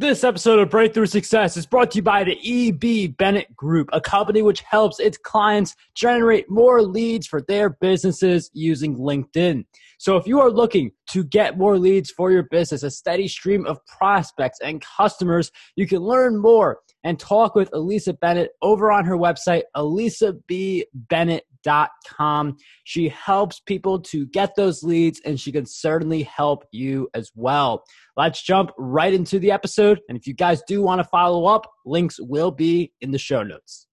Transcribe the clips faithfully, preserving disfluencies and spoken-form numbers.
This episode of Breakthrough Success is brought to you by the E B Bennett Group, a company which helps its clients generate more leads for their businesses using LinkedIn. So if you are looking to get more leads for your business, a steady stream of prospects and customers, you can learn more and talk with Elisa Bennett over on her website, elisa b bennett dot com. She helps people to get those leads, and she can certainly help you as well. Let's jump right into the episode. And if you guys do want to follow up, links will be in the show notes.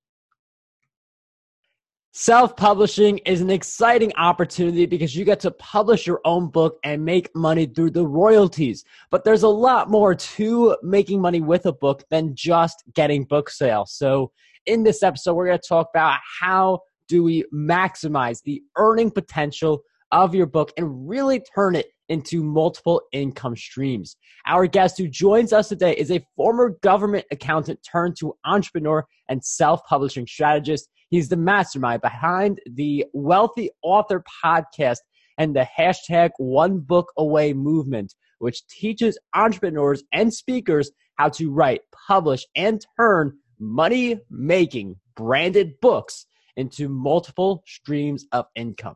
Self-publishing is an exciting opportunity because you get to publish your own book and make money through the royalties. But there's a lot more to making money with a book than just getting book sales. So in this episode, we're going to talk about how do we maximize the earning potential of your book and really turn it into multiple income streams. Our guest who joins us today is a former government accountant turned to entrepreneur and self-publishing strategist. He's the mastermind behind the Wealthy Author Podcast and the hashtag One Book Away movement, which teaches entrepreneurs and speakers how to write, publish, and turn money-making branded books into multiple streams of income.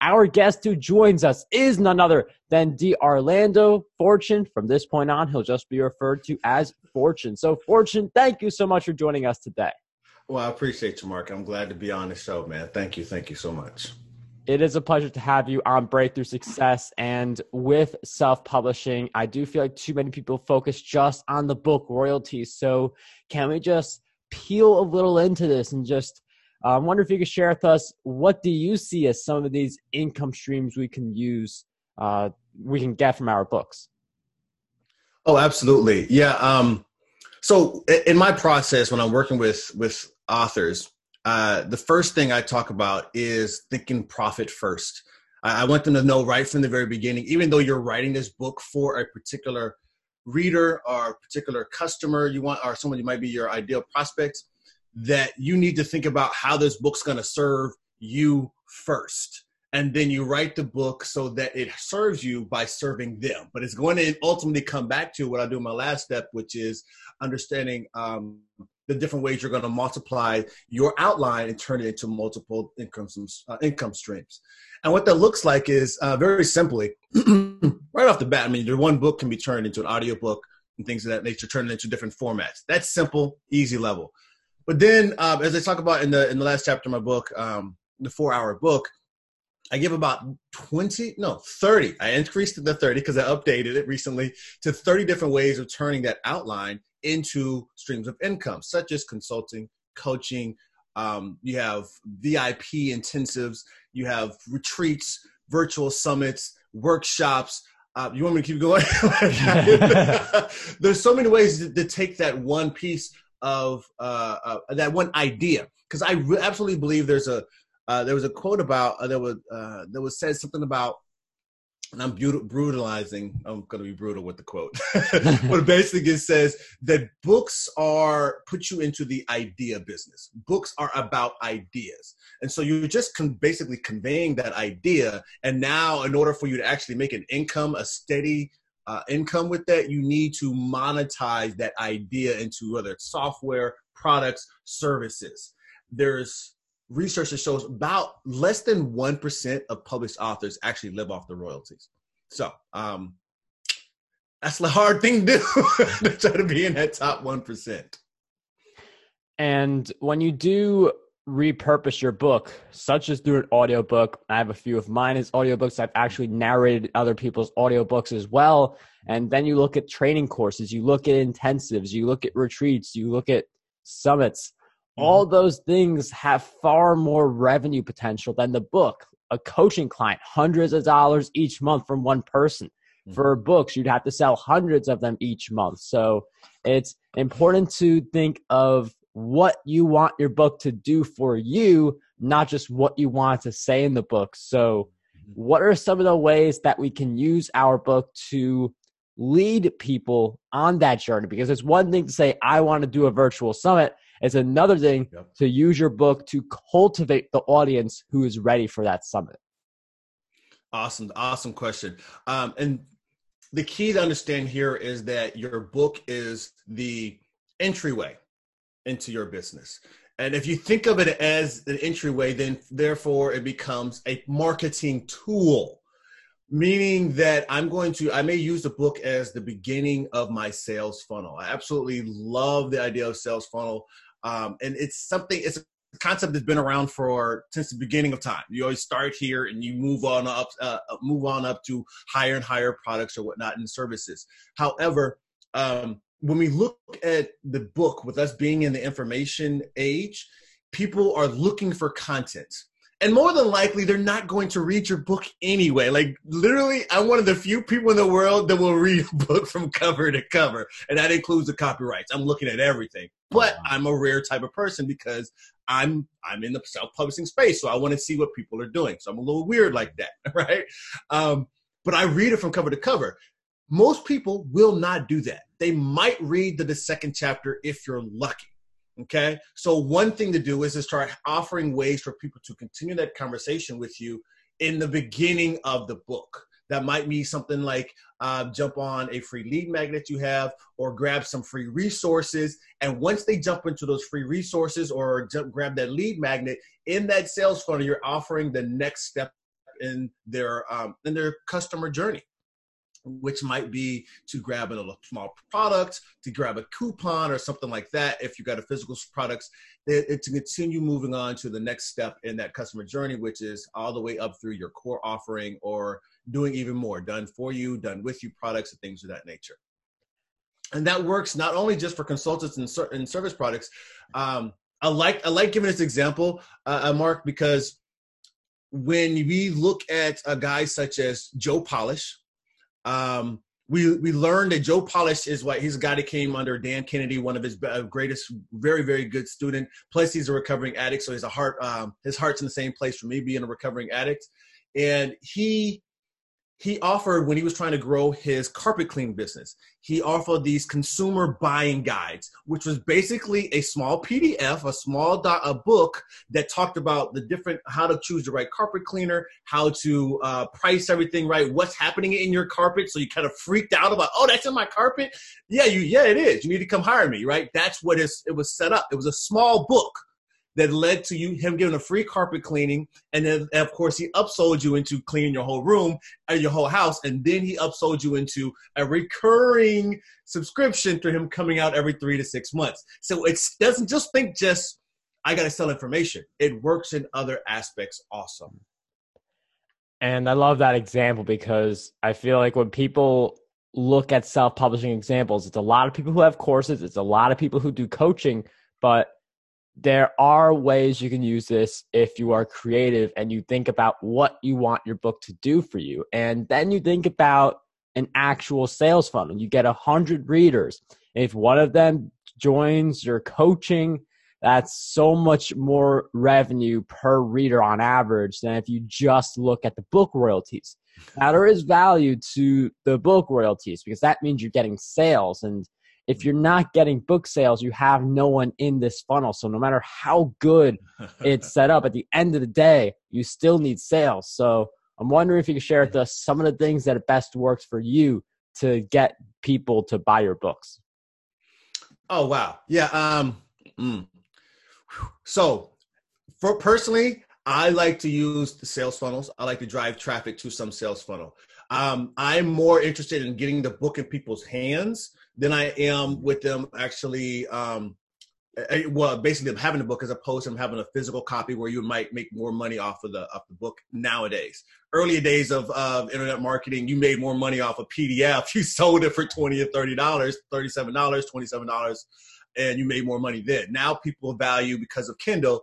Our guest who joins us is none other than D. Orlando Fortune. From this point on, he'll just be referred to as Fortune. So Fortune, thank you so much for joining us today. Well, I appreciate you, Mark. I'm glad to be on the show, man. Thank you. Thank you so much. It is a pleasure to have you on Breakthrough Success. And with self-publishing, I do feel like too many people focus just on the book royalties. So can we just peel a little into this and just I um, wonder if you could share with us, what do you see as some of these income streams we can use, uh, we can get from our books? Oh, absolutely. Yeah. Um So in my process, when I'm working with, with authors, uh, the first thing I talk about is thinking profit first. I, I want them to know right from the very beginning, even though you're writing this book for a particular reader or a particular customer you want, or someone who might be your ideal prospect, that you need to think about how this book's going to serve you first. And then you write the book so that it serves you by serving them. But it's going to ultimately come back to what I do in my last step, which is understanding um, the different ways you're going to multiply your outline and turn it into multiple income, uh, income streams. And what that looks like is uh, very simply, right off the bat, I mean, your one book can be turned into an audiobook and things of that nature, turned into different formats. That's simple, easy level. But then, uh, as I talk about in the in the last chapter of my book, um, The Four Hour Book, I give about twenty, no, thirty. I increased it to thirty because I updated it recently to thirty different ways of turning that outline into streams of income, such as consulting, coaching. Um, you have V I P intensives. You have retreats, virtual summits, workshops. Uh, you want me to keep going? There's so many ways to, to take that one piece of uh, uh, that one idea, because I re- absolutely believe there's a, Uh, there was a quote about uh, that was uh, that was said something about, and I'm beautiful, brutalizing. I'm going to be brutal with the quote, but basically it says that books are put you into the idea business. Books are about ideas, and so you're just con- basically conveying that idea. And now, in order for you to actually make an income, a steady uh, income with that, you need to monetize that idea into whether it's software, products, services. There's research that shows about less than one percent of published authors actually live off the royalties. So um, that's the hard thing to do, to try to be in that top one percent. And when you do repurpose your book, such as through an audiobook, I have a few of mine as audiobooks. I've actually narrated other people's audiobooks as well. And then you look at training courses, you look at intensives, you look at retreats, you look at summits. All those things have far more revenue potential than the book. A coaching client, hundreds of dollars each month from one person. Mm-hmm. For books, you'd have to sell hundreds of them each month. So it's important to think of what you want your book to do for you, not just what you want to say in the book. So what are some of the ways that we can use our book to lead people on that journey? Because it's one thing to say, I want to do a virtual summit. It's another thing yep. to use your book to cultivate the audience who is ready for that summit. Awesome. Awesome question. Um, and the key to understand here is that your book is the entryway into your business. And if you think of it as an entryway, then therefore it becomes a marketing tool, meaning that I'm going to, I may use the book as the beginning of my sales funnel. I absolutely love the idea of sales funnel. Um, and it's something, it's a concept that's been around for since the beginning of time. You always start here and you move on up, uh, move on up to higher and higher products or whatnot and services. However, um, when we look at the book, with us being in the information age, people are looking for content. And more than likely, they're not going to read your book anyway. Like, literally, I'm one of the few people in the world that will read a book from cover to cover. And that includes the copyrights. I'm looking at everything. But I'm a rare type of person because I'm I'm in the self-publishing space. So I want to see what people are doing. So I'm a little weird like that, right? Um, but I read it from cover to cover. Most people will not do that. They might read the, the second chapter if you're lucky, okay? So one thing to do is to start offering ways for people to continue that conversation with you in the beginning of the book. That might be something like uh, jump on a free lead magnet you have or grab some free resources. And once they jump into those free resources or jump, grab that lead magnet, in that sales funnel, you're offering the next step in their, um, in their customer journey, which might be to grab a small product, to grab a coupon or something like that. If you got a physical products, it, to continue moving on to the next step in that customer journey, which is all the way up through your core offering or doing even more, done for you, done with you products and things of that nature. And that works not only just for consultants and, ser and service products. Um, I like I like giving this example, uh, Mark, because when we look at a guy such as Joe Polish, Um, we, we learned that Joe Polish is what, he's a guy that came under Dan Kennedy, one of his greatest, very, very good student. Plus he's a recovering addict. So he's a heart, um, his heart's in the same place for me being a recovering addict. And he, he offered, when he was trying to grow his carpet clean business, he offered these consumer buying guides, which was basically a small P D F, a small do a book that talked about the different, how to choose the right carpet cleaner, how to uh, price everything right, what's happening in your carpet. So you kind of freaked out about, oh, that's in my carpet? Yeah, you, yeah, it is. You need to come hire me, right? That's what it's, it was set up. It was a small book that led to you, him giving a free carpet cleaning. And then, of course, he upsold you into cleaning your whole room and your whole house. And then he upsold you into a recurring subscription through him coming out every three to six months. So it doesn't just think just, I got to sell information. It works in other aspects also. And I love that example because I feel like when people look at self-publishing examples, it's a lot of people who have courses. It's a lot of people who do coaching, but there are ways you can use this if you are creative and you think about what you want your book to do for you. And then you think about an actual sales funnel. You get one hundred readers. If one of them joins your coaching, that's so much more revenue per reader on average than if you just look at the book royalties. Now, there is value to the book royalties because that means you're getting sales, and if you're not getting book sales, you have no one in this funnel. So no matter how good it's set up, at the end of the day, you still need sales. So I'm wondering if you can share with us some of the things that best works for you to get people to buy your books. Oh, wow. Yeah. Um, mm. So for personally, I like to use the sales funnels. I like to drive traffic to some sales funnel. Um, I'm more interested in getting the book in people's hands than I am with them actually, um, well, basically having the book as opposed to them having a physical copy where you might make more money off of the, of the book nowadays. Earlier days of uh, internet marketing, you made more money off a P D F. You sold it for twenty or thirty dollars, thirty-seven dollars, twenty-seven dollars, and you made more money then. Now people value, because of Kindle,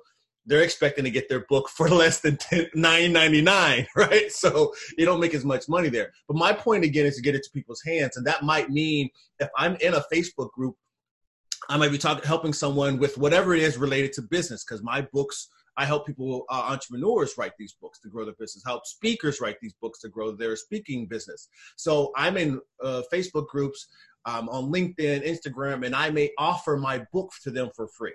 they're expecting to get their book for less than nine ninety-nine, right? So you don't make as much money there. But my point, again, is to get it to people's hands. And that might mean if I'm in a Facebook group, I might be talking, helping someone with whatever it is related to business, because my books, I help people, uh, entrepreneurs write these books to grow their business, help speakers write these books to grow their speaking business. So I'm in uh, Facebook groups, um, on LinkedIn, Instagram, and I may offer my book to them for free.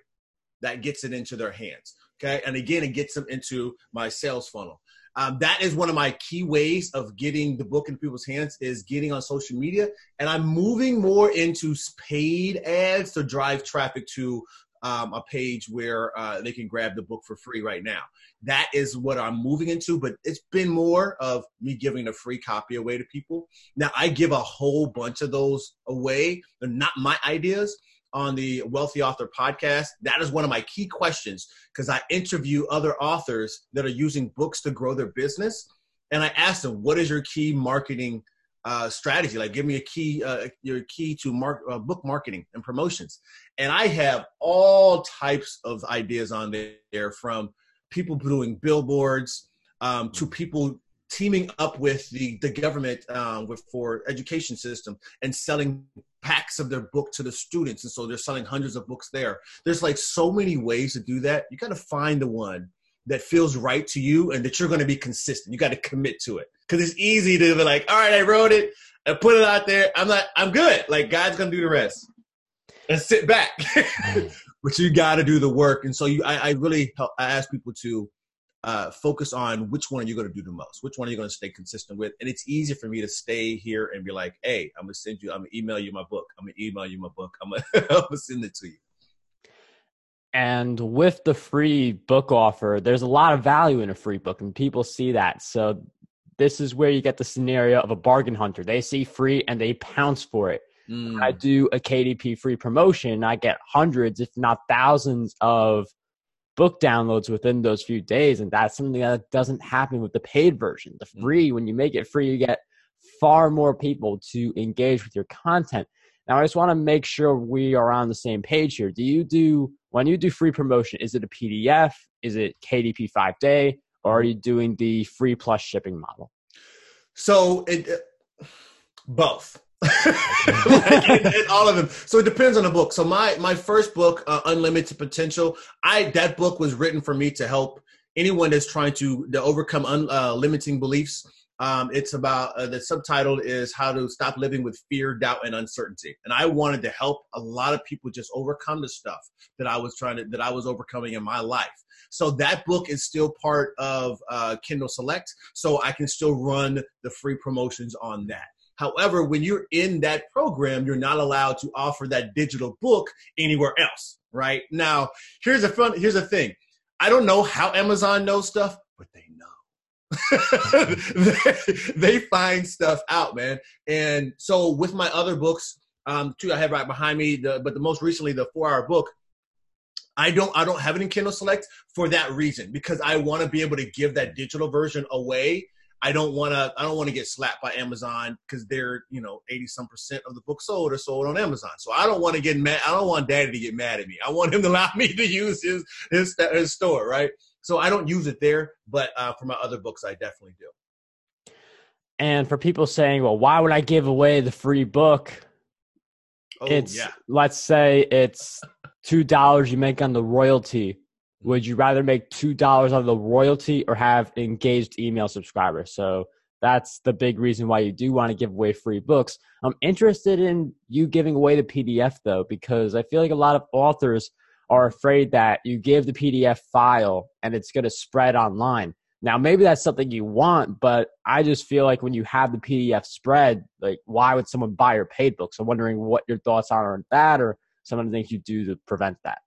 That gets it into their hands. Okay. And again, it gets them into my sales funnel. Um, that is one of my key ways of getting the book in people's hands, is getting on social media. And I'm moving more into paid ads to drive traffic to um, a page where uh, they can grab the book for free right now. That is what I'm moving into, but it's been more of me giving a free copy away to people. Now, I give a whole bunch of those away. They're not my ideas. On the Wealthy Author Podcast, that is one of my key questions, because I interview other authors that are using books to grow their business. And I ask them, what is your key marketing uh, strategy? Like, give me a key, uh, your key to mark, uh, book marketing and promotions. And I have all types of ideas on there, from people doing billboards um, to people teaming up with the, the government um, with, for education system, and selling packs of their book to the students. And so they're selling hundreds of books there. There's like so many ways to do that. You got to find the one that feels right to you and that you're going to be consistent. You got to commit to it, because it's easy to be like, all right, I wrote it, I put it out there, I'm not, I'm good. Like, God's going to do the rest and sit back, but you got to do the work. And so you, I, I really help, I ask people to Uh, focus on which one are you going to do the most? Which one are you going to stay consistent with? And it's easier for me to stay here and be like, hey, I'm going to send you, I'm going to email you my book. I'm going to email you my book. I'm going to send it to you. And with the free book offer, there's a lot of value in a free book, and people see that. So this is where you get the scenario of a bargain hunter. They see free and they pounce for it. Mm. I do a K D P free promotion, I get hundreds, if not thousands of book downloads within those few days. And that's something that doesn't happen with the paid version. The free, when you make it free, you get far more people to engage with your content. Now, I just want to make sure we are on the same page here. Do you do, when you do free promotion, is it a P D F? Is it K D P five day? Or are you doing the free plus shipping model? So it, uh, both. like, and, and all of them. So it depends on the book. So my my first book, uh, Unlimited Potential, I that book was written for me to help anyone that's trying to, to overcome un, uh, limiting beliefs. Um, it's about uh, the subtitle is How to Stop Living with Fear, Doubt, and Uncertainty. And I wanted to help a lot of people just overcome the stuff that I was trying to that I was overcoming in my life. So that book is still part of uh, Kindle Select, so I can still run the free promotions on that. However, when you're in that program, you're not allowed to offer that digital book anywhere else, right? Now, here's a fun, here's a thing. I don't know how Amazon knows stuff, but they know. they, they find stuff out, man. And so with my other books, um, two I have right behind me, the, but the most recently, the Four Hour Book, I don't, I don't have it in Kindle Select for that reason, because I want to be able to give that digital version away. I don't want to, I don't want to get slapped by Amazon, because they're, you know, eighty some percent of the books sold are sold on Amazon. So I don't want to get mad. I don't want daddy to get mad at me. I want him to allow me to use his, his, his store. Right. So I don't use it there, but uh, for my other books, I definitely do. And for people saying, well, why would I give away the free book? Oh, it's, yeah. Let's say it's two dollars you make on the royalty. Would you rather make two dollars out of the royalty or have engaged email subscribers? So that's the big reason why you do want to give away free books. I'm interested in you giving away the P D F, though, because I feel like a lot of authors are afraid that you give the P D F file and it's going to spread online. Now, maybe that's something you want, but I just feel like when you have the P D F spread, like, why would someone buy your paid books? I'm wondering what your thoughts are on that, or some of the things you do to prevent that.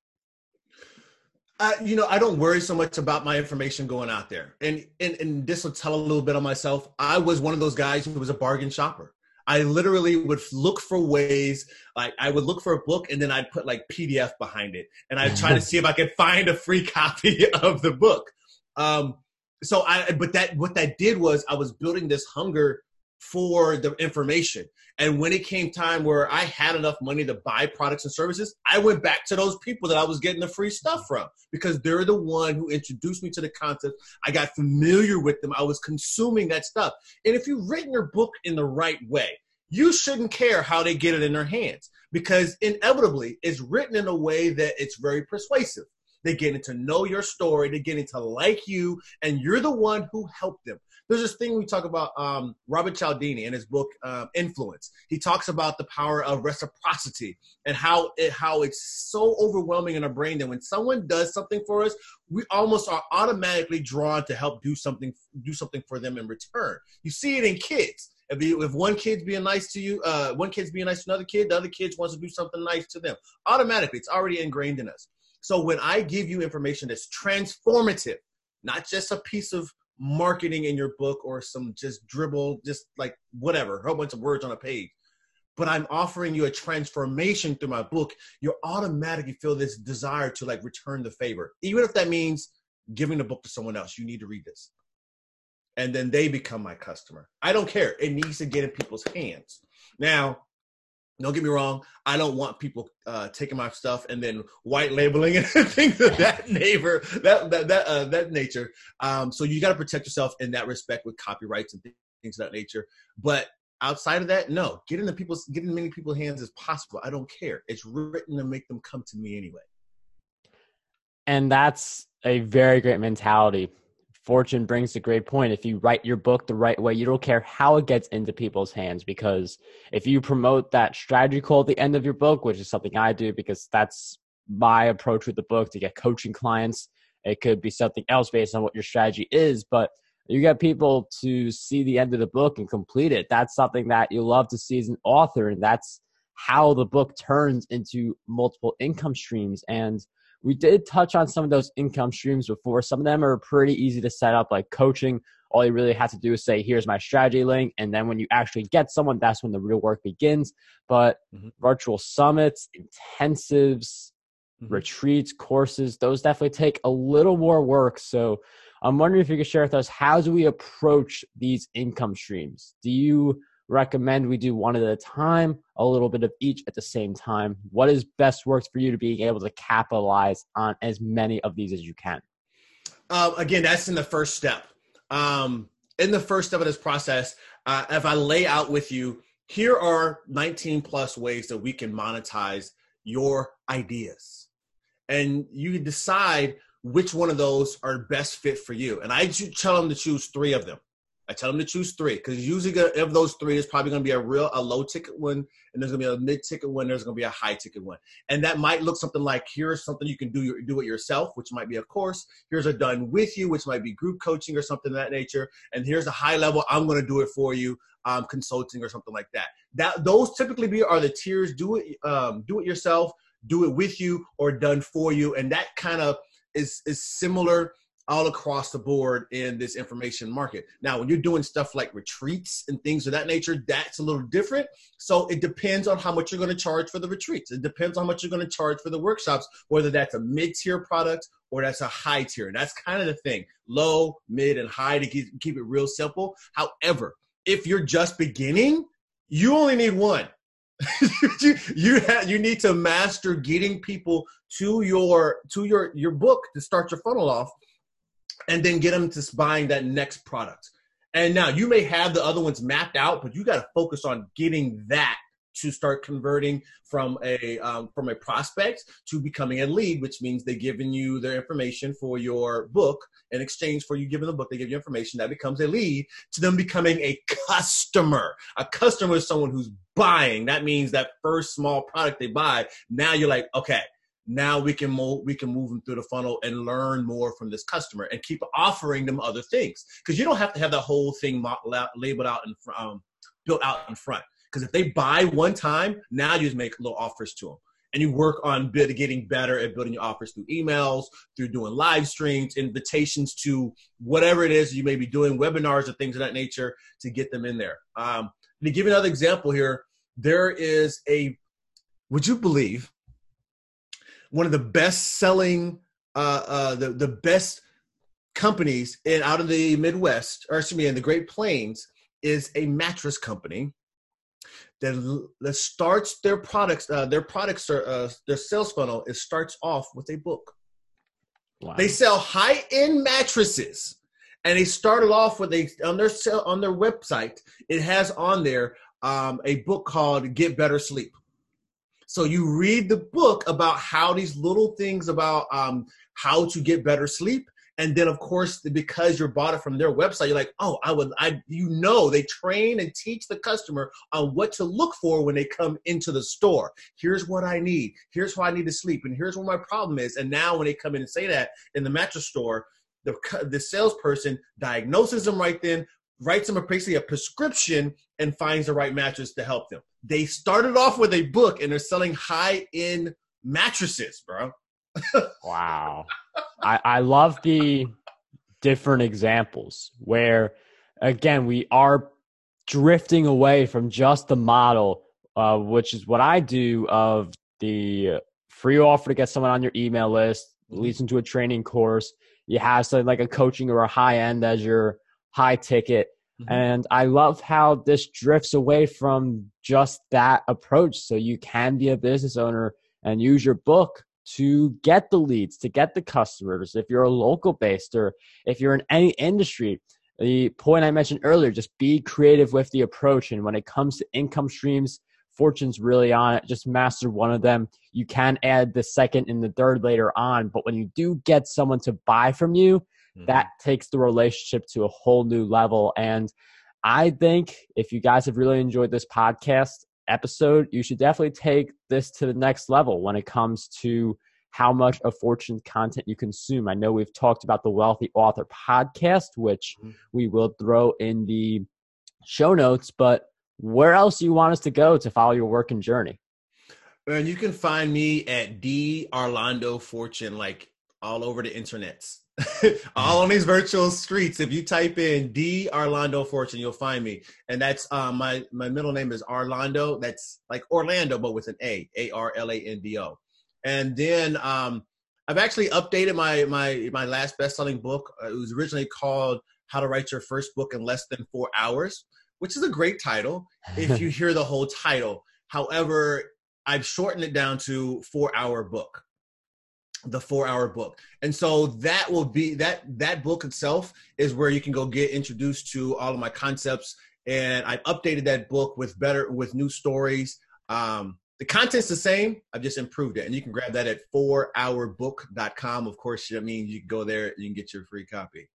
Uh, you know, I don't worry so much about my information going out there. And, and and this will tell a little bit on myself. I was one of those guys who was a bargain shopper. I literally would look for ways, like I would look for a book and then I'd put like P D F behind it. And I'd try to see if I could find a free copy of the book. Um, so I, but that, what that did was I was building this hunger for the information. And when it came time where I had enough money to buy products and services, I went back to those people that I was getting the free stuff from, because they're the one who introduced me to the concept. I got familiar with them. I was consuming that stuff. And if you've written your book in the right way, you shouldn't care how they get it in their hands, because inevitably it's written in a way that it's very persuasive. They're getting to know your story. They're getting to like you, and you're the one who helped them. There's this thing we talk about, um, Robert Cialdini in his book, uh, Influence. He talks about the power of reciprocity and how it, how it's so overwhelming in our brain that when someone does something for us, we almost are automatically drawn to help do something, do something for them in return. You see it in kids. If, you, if one kid's being nice to you, uh, one kid's being nice to another kid, the other kid wants to do something nice to them. Automatically, it's already ingrained in us. So when I give you information that's transformative, not just a piece of marketing in your book or some just dribble, just like whatever, a whole bunch of words on a page, but I'm offering you a transformation through my book, you'll automatically feel this desire to like return the favor. Even if that means giving the book to someone else, you need to read this. And then they become my customer. I don't care. It needs to get in people's hands. Now, don't get me wrong. I don't want people uh, taking my stuff and then white labeling and things of that neighbor, that that that, uh, that nature. Um, so you got to protect yourself in that respect with copyrights and things of that nature. But outside of that, no. Get in the people's, get in many people's hands as possible. I don't care. It's written to make them come to me anyway. And that's a very great mentality. Fortune brings a great point. If you write your book the right way, you don't care how it gets into people's hands, because if you promote that strategy call at the end of your book, which is something I do because that's my approach with the book to get coaching clients, it could be something else based on what your strategy is, but you get people to see the end of the book and complete it. That's something that you love to see as an author, and that's how the book turns into multiple income streams. And we did touch on some of those income streams before. Some of them are pretty easy to set up, like coaching. All you really have to do is say, here's my strategy link. And then when you actually get someone, that's when the real work begins. But mm-hmm. virtual summits, intensives, mm-hmm. retreats, courses, those definitely take a little more work. So I'm wondering if you could share with us, how do we approach these income streams? Do you recommend we do one at a time, a little bit of each at the same time? What is best works for you to being able to capitalize on as many of these as you can? Um, again, that's in the first step. Um, in the first step of this process, uh, if I lay out with you, here are nineteen plus ways that we can monetize your ideas. And you decide which one of those are best fit for you. And I tell them to choose three of them. I tell them to choose three, because usually of those three, there's probably going to be a real a low ticket one, and there's going to be a mid ticket one, there's going to be a high ticket one. And that might look something like, here's something you can do, do it yourself, which might be a course. Here's a done with you, which might be group coaching or something of that nature. And here's a high level, I'm going to do it for you, um, consulting or something like that. That those typically be are the tiers: do it, um, do it yourself, do it with you, or done for you. And that kind of is is similar all across the board in this information market. Now, when you're doing stuff like retreats and things of that nature, that's a little different. So it depends on how much you're going to charge for the retreats. It depends on how much you're going to charge for the workshops, whether that's a mid-tier product or that's a high tier. And that's kind of the thing, low, mid, and high, to keep, keep it real simple. However, if you're just beginning, you only need one. you you, have, you need to master getting people to your to your your book to start your funnel off, and then get them to buying that next product. And now you may have the other ones mapped out, but you got to focus on getting that to start converting from a um, from a prospect to becoming a lead, which means they're giving you their information for your book. In exchange for you giving the book, they give you information that becomes a lead to them becoming a customer. A customer is someone who's buying. That means that first small product they buy, now you're like, okay, now we can move, we can move them through the funnel and learn more from this customer and keep offering them other things. Because you don't have to have that whole thing labeled out and um, built out in front. Because if they buy one time, now you just make little offers to them. And you work on build, getting better at building your offers through emails, through doing live streams, invitations to whatever it is you may be doing, webinars or things of that nature to get them in there. Um, to give you another example here, there is a, would you believe, one of the best selling, uh, uh, the, the best companies in out of the Midwest, or excuse me, in the Great Plains, is a mattress company that, that starts their products, uh, their products, are, uh, their sales funnel, it starts off with a book. Wow. They sell high-end mattresses, and they started off with a, on their, on their website, it has on there um, a book called Get Better Sleep. So you read the book about how these little things about um, how to get better sleep. And then, of course, because you bought it from their website, you're like, oh, I would, I, you know, they train and teach the customer on what to look for when they come into the store. Here's what I need. Here's why I need to sleep. And here's what my problem is. And now when they come in and say that in the mattress store, the, the salesperson diagnoses them right then, writes them basically a prescription, and finds the right mattress to help them. They started off with a book and they're selling high-end mattresses, bro. Wow. I, I love the different examples where, again, we are drifting away from just the model, uh, which is what I do, of the free offer to get someone on your email list, leads into a training course. You have something like a coaching or a high end as your high ticket. Mm-hmm. And I love how this drifts away from just that approach. So you can be a business owner and use your book to get the leads, to get the customers. If you're a local based or if you're in any industry, the point I mentioned earlier, just be creative with the approach. And when it comes to income streams, Fortune's really on it. Just master one of them. You can add the second and the third later on. But when you do get someone to buy from you, mm-hmm. that takes the relationship to a whole new level. And I think if you guys have really enjoyed this podcast episode, you should definitely take this to the next level when it comes to how much of Fortune content you consume. I know we've talked about the Wealthy Author Podcast, which we will throw in the show notes, but where else do you want us to go to follow your work and journey? And you can find me at D. Orlando Fortune, like all over the internets. All on these virtual streets. If you type in D. Orlando Fortune, you'll find me. And that's uh, my, my middle name is Orlando. That's like Orlando, but with an A, A R L A N D O. And then um, I've actually updated my, my, my last best-selling book. It was originally called How to Write Your First Book in Less Than Four Hours, which is a great title if you hear the whole title. However, I've shortened it down to Four Hour Book. The Four Hour Book. And so that will be that that book itself is where you can go get introduced to all of my concepts. And I've updated that book with better with new stories. Um, the content's the same. I've just improved it. And you can grab that at four hour book dot com. Of course, I mean, you can go there and you can get your free copy.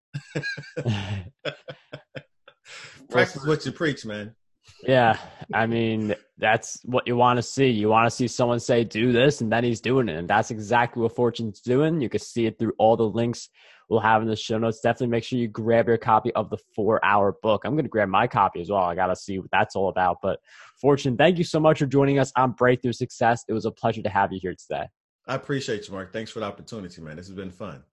Practice what you preach, man. Yeah. I mean, that's what you want to see. You want to see someone say, do this, and then he's doing it. And that's exactly what Fortune's doing. You can see it through all the links we'll have in the show notes. Definitely make sure you grab your copy of the Four Hour Book. I'm going to grab my copy as well. I got to see what that's all about. But Fortune, thank you so much for joining us on Breakthrough Success. It was a pleasure to have you here today. I appreciate you, Mark. Thanks for the opportunity, man. This has been fun.